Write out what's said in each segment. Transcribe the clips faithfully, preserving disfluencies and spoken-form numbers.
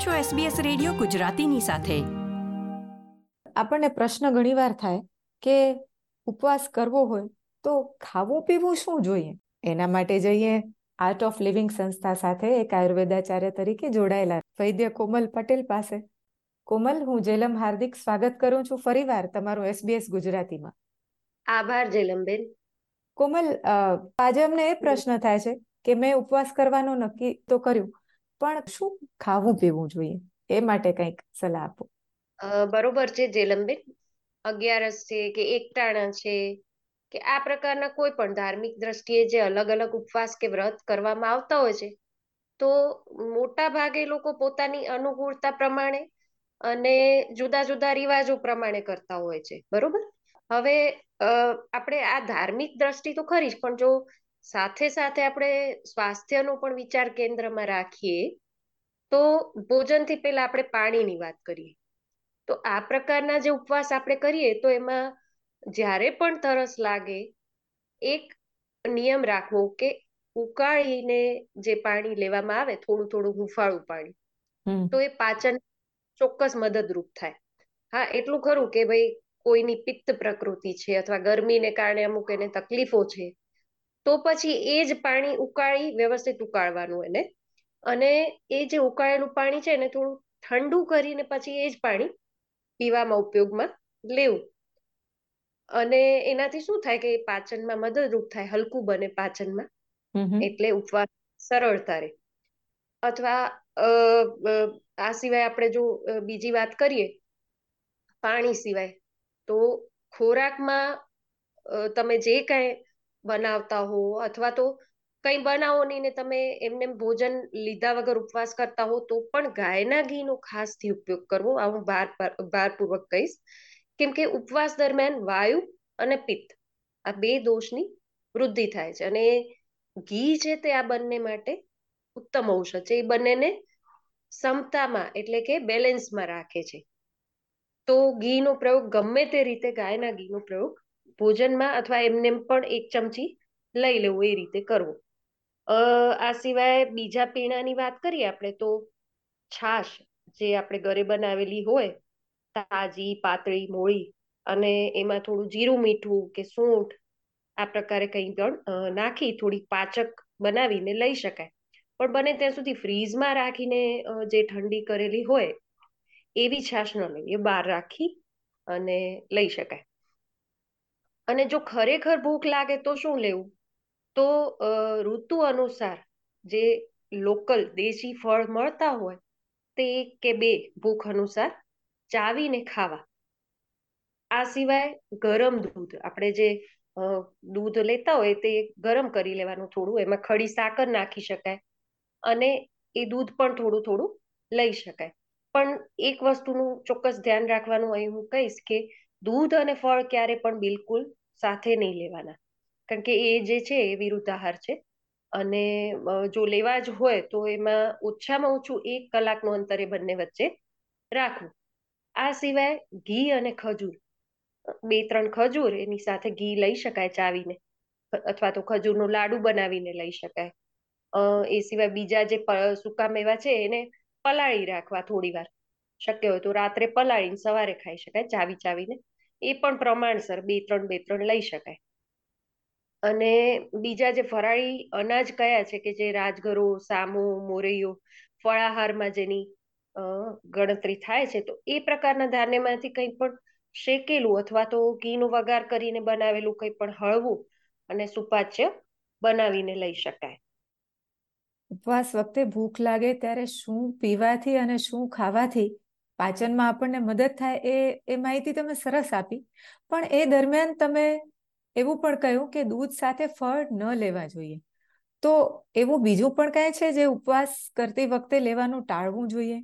આપ છો S B S radio ગુજરાતીની સાથે. આપણને પ્રશ્ન ઘણીવાર થાય કે ઉપવાસ કરવો હોય તો ખાવું પીવું શું જોઈએ? એના માટે જઈએ આર્ટ ઓફ લિવિંગ સંસ્થા સાથે એક આયુર્વેદાચાર્ય તરીકે જોડાયેલા વૈદ્ય કોમલ પટેલ પાસે. કોમલ, હું જેલમ હાર્દિક સ્વાગત કરું છું ફરીવાર તમારું એસ બી એસ ગુજરાતીમાં. આભાર જેલમબેન. કોમલ, આજે અમને એ પ્રશ્ન થાય છે કે મેં ઉપવાસ કરવાનું નક્કી તો કર્યું, પણ શું ખાવું પીવું જોઈએ એ માટે કંઈક સલાહ આપો. બરોબર છે જેલમબેન. અગિયારસ છે કે એકટાણા છે કે આ પ્રકારના કોઈ પણ ધાર્મિક દ્રષ્ટિએ જે અલગ અલગ ઉપવાસ કે વ્રત કરવામાં આવતા હોય છે, તો મોટા ભાગે લોકો પોતાની અનુકૂળતા પ્રમાણે અને જુદા જુદા રિવાજો પ્રમાણે કરતા હોય છે. બરોબર. હવે આપણે આ ધાર્મિક દ્રષ્ટિ તો ખરી જ, પણ જો સાથે સાથે આપણે સ્વાસ્થ્યનો પણ વિચાર કેન્દ્રમાં રાખીએ તો ભોજનથી પહેલા આપણે પાણીની વાત કરીએ. તો આ પ્રકારના જે ઉપવાસ આપણે કરીએ તો એમાં જ્યારે પણ તરસ લાગે એક નિયમ રાખવો કે ઉકાળીને જે પાણી લેવામાં આવે, થોડું થોડું હુંફાળું પાણી, તો એ પાચન ચોક્કસ મદદરૂપ થાય. હા, એટલું ખરું કે ભાઈ કોઈની પિત્ત પ્રકૃતિ છે અથવા ગરમીને કારણે અમુક એને તકલીફો છે, તો પછી એ જ પાણી ઉકાળી વ્યવસ્થિત ઉકાળવાનું એને, અને એ જે ઉકાળેલું પાણી છે એને થોડું ઠંડુ કરીને પછી એ જ પાણી પીવામાં ઉપયોગમાં લેવું. અને એનાથી શું થાય કે પાચનમાં મદદરૂપ થાય, હલકું બને પાચનમાં, એટલે ઉપવાસ સરળતા રહે. અથવા આ સિવાય આપણે જો બીજી વાત કરીએ પાણી સિવાય, તો ખોરાકમાં તમે જે કાંઈ બનાવતા હો અથવા તો કંઈ બનાવો નહીં ને તમે એમને ભોજન લીધા વગર ઉપવાસ કરતા હો, તો પણ ગાયના ઘીનો ખાસથી ઉપયોગ કરવો. આ હું ભાર ભારપૂર્વક કહીશ, કેમ કે ઉપવાસ દરમિયાન વાયુ અને પિત્ત આ બે દોષની વૃદ્ધિ થાય છે, અને ઘી છે તે આ બંને માટે ઉત્તમ ઔષધ છે. એ બંનેને સમતામાં એટલે કે બેલેન્સમાં રાખે છે. તો ઘીનો પ્રયોગ ગમે તે રીતે, ગાયના ઘીનો પ્રયોગ ભોજનમાં અથવા એમને પણ એક ચમચી લઈ લેવું એ રીતે કરવું. આ સિવાય બીજા પીણાની વાત કરીએ આપણે, તો છાશ જે આપણે ઘરે બનાવેલી હોય, તાજી પાતળી મોળી, અને એમાં થોડું જીરું મીઠું કે સૂંઠ આ પ્રકારે કંઈ પણ નાખી થોડી પાચક બનાવીને લઈ શકાય. પણ બને ત્યાં સુધી ફ્રીઝમાં રાખીને જે ઠંડી કરેલી હોય એવી છાશ ન લેવી, એ બહાર રાખી અને લઈ શકાય. અને જો ખરેખર ભૂખ લાગે તો શું લેવું, તો ઋતુ અનુસાર જે લોકલ દેશી ફળ મળતા હોય તે એક કે બે ભૂખ અનુસાર ચાવીને ખાવા. આ સિવાય ગરમ દૂધ, આપણે જે દૂધ લેતા હોય તે ગરમ કરી લેવાનું થોડું, એમાં ખડી સાકર નાખી શકાય અને એ દૂધ પણ થોડું થોડું લઈ શકાય. પણ એક વસ્તુનું ચોક્કસ ધ્યાન રાખવાનું અહીં હું કહીશ કે દૂધ અને ફળ ક્યારે પણ બિલકુલ સાથે નહીં લેવાના, કારણ કે એ જે છે એ વિરુદ્ધાહાર છે. અને જો લેવા જ હોય તો એમાં ઓછામાં ઓછું એક કલાકનું અંતરે બંને વચ્ચે રાખવું. આ સિવાય ઘી અને ખજૂર, બે ત્રણ ખજૂર એની સાથે ઘી લઈ શકાય ચાવીને, અથવા તો ખજૂરનો લાડુ બનાવીને લઈ શકાય. એ સિવાય બીજા જે સૂકા મેવા છે એને પલાળી રાખવા થોડી વાર, શક્ય હોય તો રાત્રે પલાળીને સવારે ખાઈ શકાય ચાવી ચાવીને, એ પણ પ્રમાણસર બે ત્રણ બે ત્રણ લઈ શકાય. અને બીજા જે ફરાળી અનાજ કયા છે કે જે રાજગરો, સામો, મોરૈયો ફળાહારમાં જેની ગણતરી થાય છે, તો એ પ્રકારના ધાન્યમાંથી કંઈ પણ શેકેલું અથવા તો ઘીનો વઘાર કરીને બનાવેલું કંઈ પણ હળવું અને સુપાચ્ય બનાવીને લઈ શકાય. ઉપવાસ વખતે ભૂખ લાગે ત્યારે શું પીવાથી અને શું ખાવાથી પાચનમાં આપણને મદદ થાય એ એ માહિતી તમે સરસ આપી, પણ એ દરમિયાન તમે એવું પણ કહ્યું કે દૂધ સાથે ફળ ન લેવા જોઈએ. તો એવું બીજું પણ કાંઈ છે જે ઉપવાસ કરતી વખતે લેવાનું ટાળવું જોઈએ?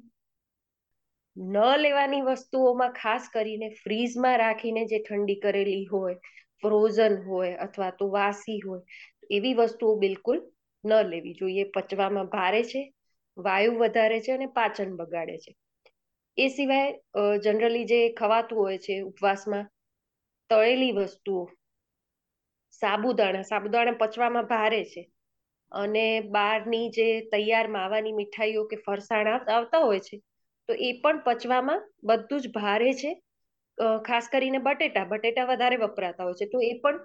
ન લેવાની વસ્તુઓમાં ખાસ કરીને ફ્રીઝમાં રાખીને જે ઠંડી કરેલી હોય, ફ્રોઝન હોય અથવા તો વાસી હોય, એવી વસ્તુઓ બિલકુલ ન લેવી જોઈએ. પચવામાં ભારે છે, વાયુ વધારે છે અને પાચન બગાડે છે. એ સિવાય જનરલી જે ખવાતું હોય છે ઉપવાસમાં તળેલી વસ્તુઓ, સાબુદાણા, સાબુદાણા પચવામાં ભારે છે અને બહારની જે તૈયાર માવાની મીઠાઈઓ કે ફરસાણ આવતા હોય છે તો એ પણ પચવામાં બધું જ ભારે છે. ખાસ કરીને બટેટા બટેટા વધારે વપરાતા હોય છે તો એ પણ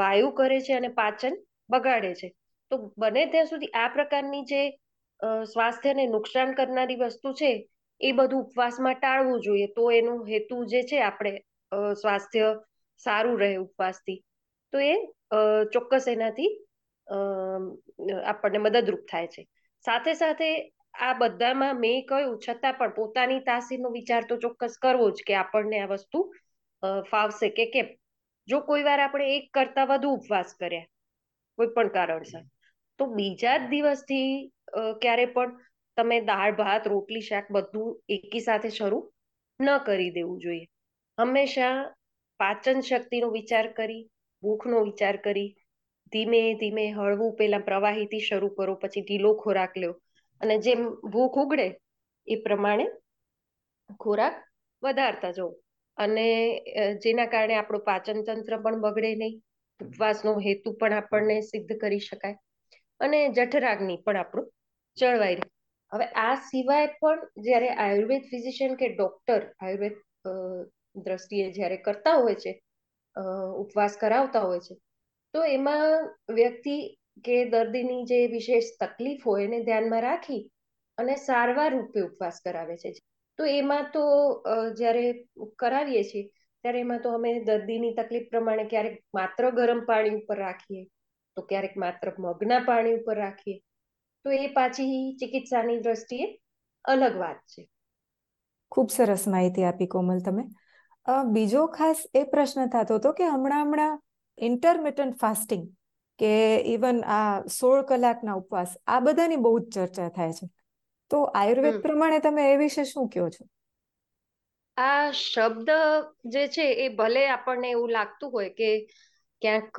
વાયુ કરે છે અને પાચન બગાડે છે. તો બને ત્યાં સુધી આ પ્રકારની જે સ્વાસ્થ્યને નુકસાન કરનારી વસ્તુ છે એ બધું ઉપવાસમાં ટાળવું જોઈએ. તો એનો હેતુ જે છે આપણે સ્વાસ્થ્ય સારું રહે ઉપવાસથી, તો એ ચોક્કસ એનાથી આપણને મદદરૂપ થાય છે. સાથે સાથે આ બધામાં મેં કહ્યું છતાં પણ પોતાની તાસીરનો વિચાર તો ચોક્કસ કરવો જ કે આપણને આ વસ્તુ ફાવશે કે કેમ. જો કોઈ વાર આપણે એક કરતા વધુ ઉપવાસ કર્યા કોઈ પણ કારણસર તો બીજા જ દિવસથી ક્યારે પણ તમે દાળ ભાત રોટલી શાક બધું એકી સાથે શરૂ ન કરી દેવું જોઈએ. હંમેશા પાચન શક્તિનો વિચાર કરી, ભૂખનો વિચાર કરી, ધીમે ધીમે હળવું પેલા પ્રવાહીથી શરૂ કરો, પછી ઢીલો ખોરાક લો અને જેમ ભૂખ ઉગડે એ પ્રમાણે ખોરાક વધારતા જાઓ અને જેના કારણે આપણું પાચન તંત્ર પણ બગડે નહીં. ઉપવાસનો હેતુ પણ આપણને સિદ્ધ કરી શકાય અને જઠરાગ્નિ પણ આપણું જળવાઈ રહે. હવે આ સિવાય પણ જ્યારે આયુર્વેદ ફિઝિશિયન કે ડોક્ટર આયુર્વેદ દ્રષ્ટિએ જ્યારે કરતા હોય છે ઉપવાસ કરાવતા હોય છે તો એમાં વ્યક્તિ કે દર્દીની જે વિશેષ તકલીફ હોય એને ધ્યાનમાં રાખી અને સારવાર રૂપે ઉપવાસ કરાવે છે. તો એમાં તો જ્યારે કરાવીએ છીએ ત્યારે એમાં તો અમે દર્દીની તકલીફ પ્રમાણે ક્યારેક માત્ર ગરમ પાણી ઉપર રાખીએ તો ક્યારેક માત્ર મગના પાણી ઉપર રાખીએ, તો એ પાછી ચિકિત્સાની દ્રષ્ટિએ અલગ વાત છે. ખૂબ સરસ માહિતી આપી કોમલ તમે. બીજો ખાસ એ પ્રશ્ન થતો હતો કે હમણાં હમણાં ઇન્ટરમિટન્ટ ફાસ્ટિંગ કે ઇવન આ સોળ કલાકના ઉપવાસ આ બધાની બહુ જ ચર્ચા થાય છે, તો આયુર્વેદ પ્રમાણે તમે એ વિશે શું કહો છો? આ શબ્દ જે છે એ ભલે આપણને એવું લાગતું હોય કે ક્યાંક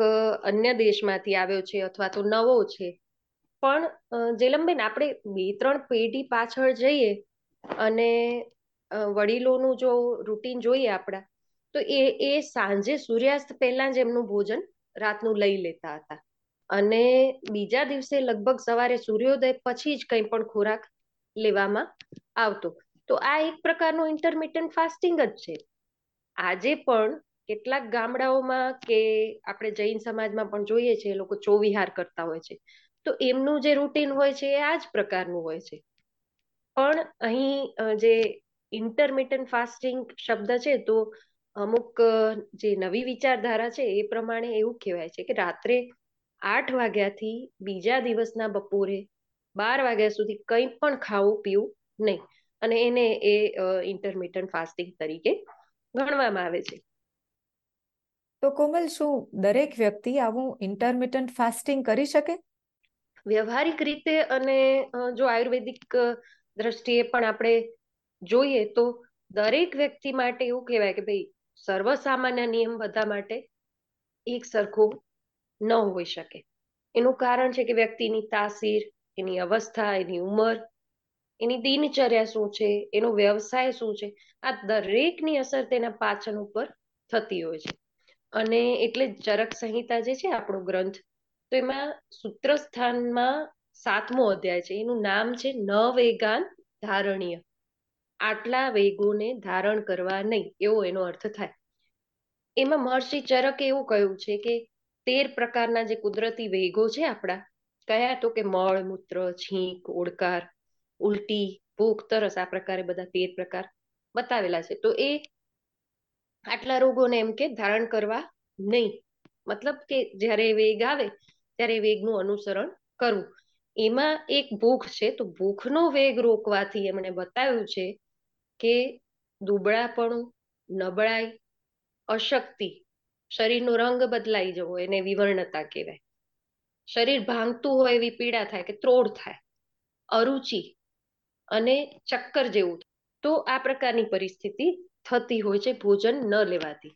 અન્ય દેશમાંથી આવ્યો છે અથવા તો નવો છે, પણ જેલમબેન આપણે બે ત્રણ પેઢી પાછળ જઈએ અને વડીલોનું જો રૂટીન જોઈએ આપણા તો એ એ સાંજે સૂર્યાસ્ત પહેલાં જ એમનું ભોજન રાતનું લઈ લેતા હતા અને બીજા દિવસે લગભગ સવારે સૂર્યોદય પછી જ કંઈ પણ ખોરાક લેવામાં આવતો. તો આ એક પ્રકારનું ઇન્ટરમિટન્ટ ફાસ્ટિંગ જ છે. આજે પણ કેટલાક ગામડાઓમાં કે આપણે જૈન સમાજમાં પણ જોઈએ છે લોકો ચોવિહાર કરતા હોય છે, તો એમનું જે રૂટીન હોય છે એ આ જ પ્રકારનું હોય છે. પણ અહીં જે ઇન્ટરમિટન્ટ ફાસ્ટિંગ શબ્દ છે તો અમુક જે નવી વિચારધારા છે એ પ્રમાણે એવું કહેવાય છે કે રાત્રે આઠ વાગ્યાથી બીજા દિવસના બપોરે બાર વાગ્યા સુધી કંઈ પણ ખાવું પીવું નહીં અને એને એ ઇન્ટરમિટન્ટ ફાસ્ટિંગ તરીકે ગણવામાં આવે છે. તો કોમલ, શું દરેક વ્યક્તિ આવું ઇન્ટરમિટન્ટ ફાસ્ટિંગ કરી શકે? વ્યવહારિક રીતે અને જો આયુર્વેદિક દ્રષ્ટિએ પણ આપણે જોઈએ તો દરેક વ્યક્તિ માટે એવું કહેવાય કે ભાઈ સર્વસામાન્ય નિયમ બધા માટે એક સરખો ન હોઈ શકે. એનું કારણ છે કે વ્યક્તિની તાસીર, એની અવસ્થા, એની ઉંમર, એની દિનચર્યા શું છે, એનો વ્યવસાય શું છે, આ દરેકની અસર તેના પાચન ઉપર થતી હોય છે. અને એટલે ચરક સંહિતા જે છે આપણો ગ્રંથ, તો એમાં સૂત્ર સ્થાનમાં સાતમો અધ્યાય છે, એનું નામ છે ન વેગાન ધારણીય, આટલા વેગોને ધારણ કરવા નહીં એવો એનો અર્થ થાય. એમાં મહર્ષિ ચરકે એવું કહ્યું છે કે તેર પ્રકારના જે કુદરતી વેગો છે આપણા, કયા તો કે મળ, મૂત્ર, છીંક, ઓડકાર, ઉલટી, ભૂખ, તરસ, આ પ્રકારે બધા તેર પ્રકાર બતાવેલા છે. તો એ આટલા રોગોને એમ કે ધારણ કરવા નહીં, મતલબ કે જ્યારે વેગ આવે ત્યારે વેગનું અનુસરણ કરવું. એમાં એક ભૂખ છે, તો ભૂખનો વેગ રોકવાથી એમણે બતાવ્યું છે કે દુબળાપણું, નબળાઈ, અશક્તિ, શરીરનો રંગ બદલાઈ જવો એને વિવર્ણતા કહેવાય, શરીર ભાંગતું હોય એવી પીડા થાય કે ત્રોડ થાય, અરુચિ અને ચક્કર જેવું. તો આ પ્રકારની પરિસ્થિતિ થતી હોય છે ભોજન ન લેવાથી.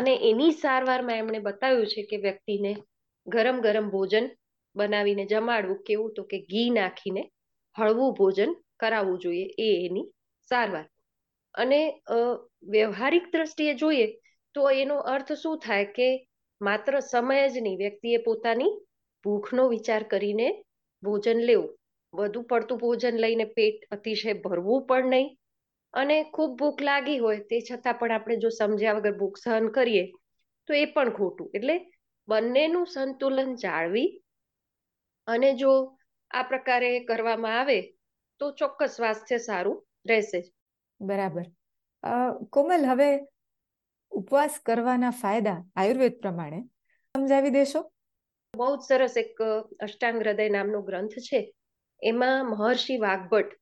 અને એની સારવારમાં એમણે બતાવ્યું છે કે વ્યક્તિને ગરમ ગરમ ભોજન બનાવીને જમાડવું, કેવું તો કે ઘી નાખીને હળવું ભોજન કરાવવું જોઈએ, એ એની સારવાર. અને વ્યવહારિક દ્રષ્ટિએ જોઈએ તો એનો અર્થ શું થાય કે માત્ર સમય જ નહીં, વ્યક્તિએ પોતાની ભૂખનો વિચાર કરીને ભોજન લેવું, વધુ પડતું ભોજન લઈને પેટ અતિશય ભરવું પણ નહીં, અને ખૂબ ભૂખ લાગી હોય તે છતાં પણ આપણે જો સમજ્યા વગર ભૂખ સહન કરીએ તો એ પણ ખોટું. એટલે બંનેનું સંતુલન જાળવી અને જો આ પ્રકારે કરવામાં આવે તો ચોક્કસ સ્વાસ્થ્ય સારું રહેશે. બરાબર. કોમલ, હવે ઉપવાસ કરવાના ફાયદા આયુર્વેદ પ્રમાણે સમજાવી દેશો? બહુ જ સરસ. એક અષ્ટાંગ હૃદય નામનો ગ્રંથ છે, એમાં મહર્ષિ વાગ્ભટ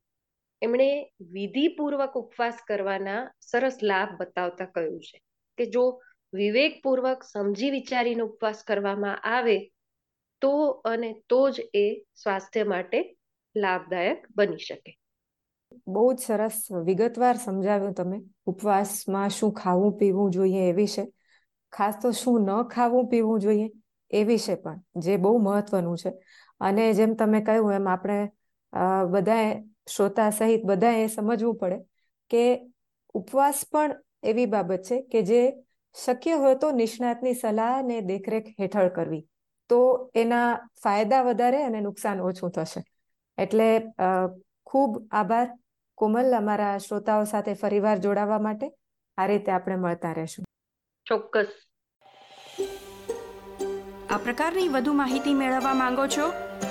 એમણે વિધિપૂર્વક ઉપવાસ કરવાના સરસ લાભ બતાવતા કહ્યું છે કે જો વિવેકપૂર્વક સમજી વિચારીને ઉપવાસ કરવામાં આવે તો અને તો જ એ સ્વાસ્થ્ય માટે લાભદાયક બની શકે. બહુ જ સરસ વિગતવાર સમજાવ્યું તમે ઉપવાસમાં શું ખાવું પીવું જોઈએ એ વિશે, ખાસ તો શું ન ખાવું પીવું જોઈએ એ વિશે પણ, જે બહુ મહત્વનું છે. અને જેમ તમે કહ્યું એમ આપણે બધાએ, શ્રોતા સહિત બધાએ સમજવું પડે કે ઉપવાસ પણ એવી બાબત છે કે જે શક્ય હોય તો નિષ્ણાતની સલાહ અને દેખરેખ હેઠળ કરવી, તો એના ફાયદા વધારે અને નુકસાન ઓછું થશે. એટલે ખૂબ આભાર કોમલ, અમારા શ્રોતાઓ સાથે ફરીવાર જોડાવા માટે. આ રીતે આપણે મળતા રહેશું. ચોક્કસ. આ પ્રકારની વધુ માહિતી મેળવવા માંગો છો?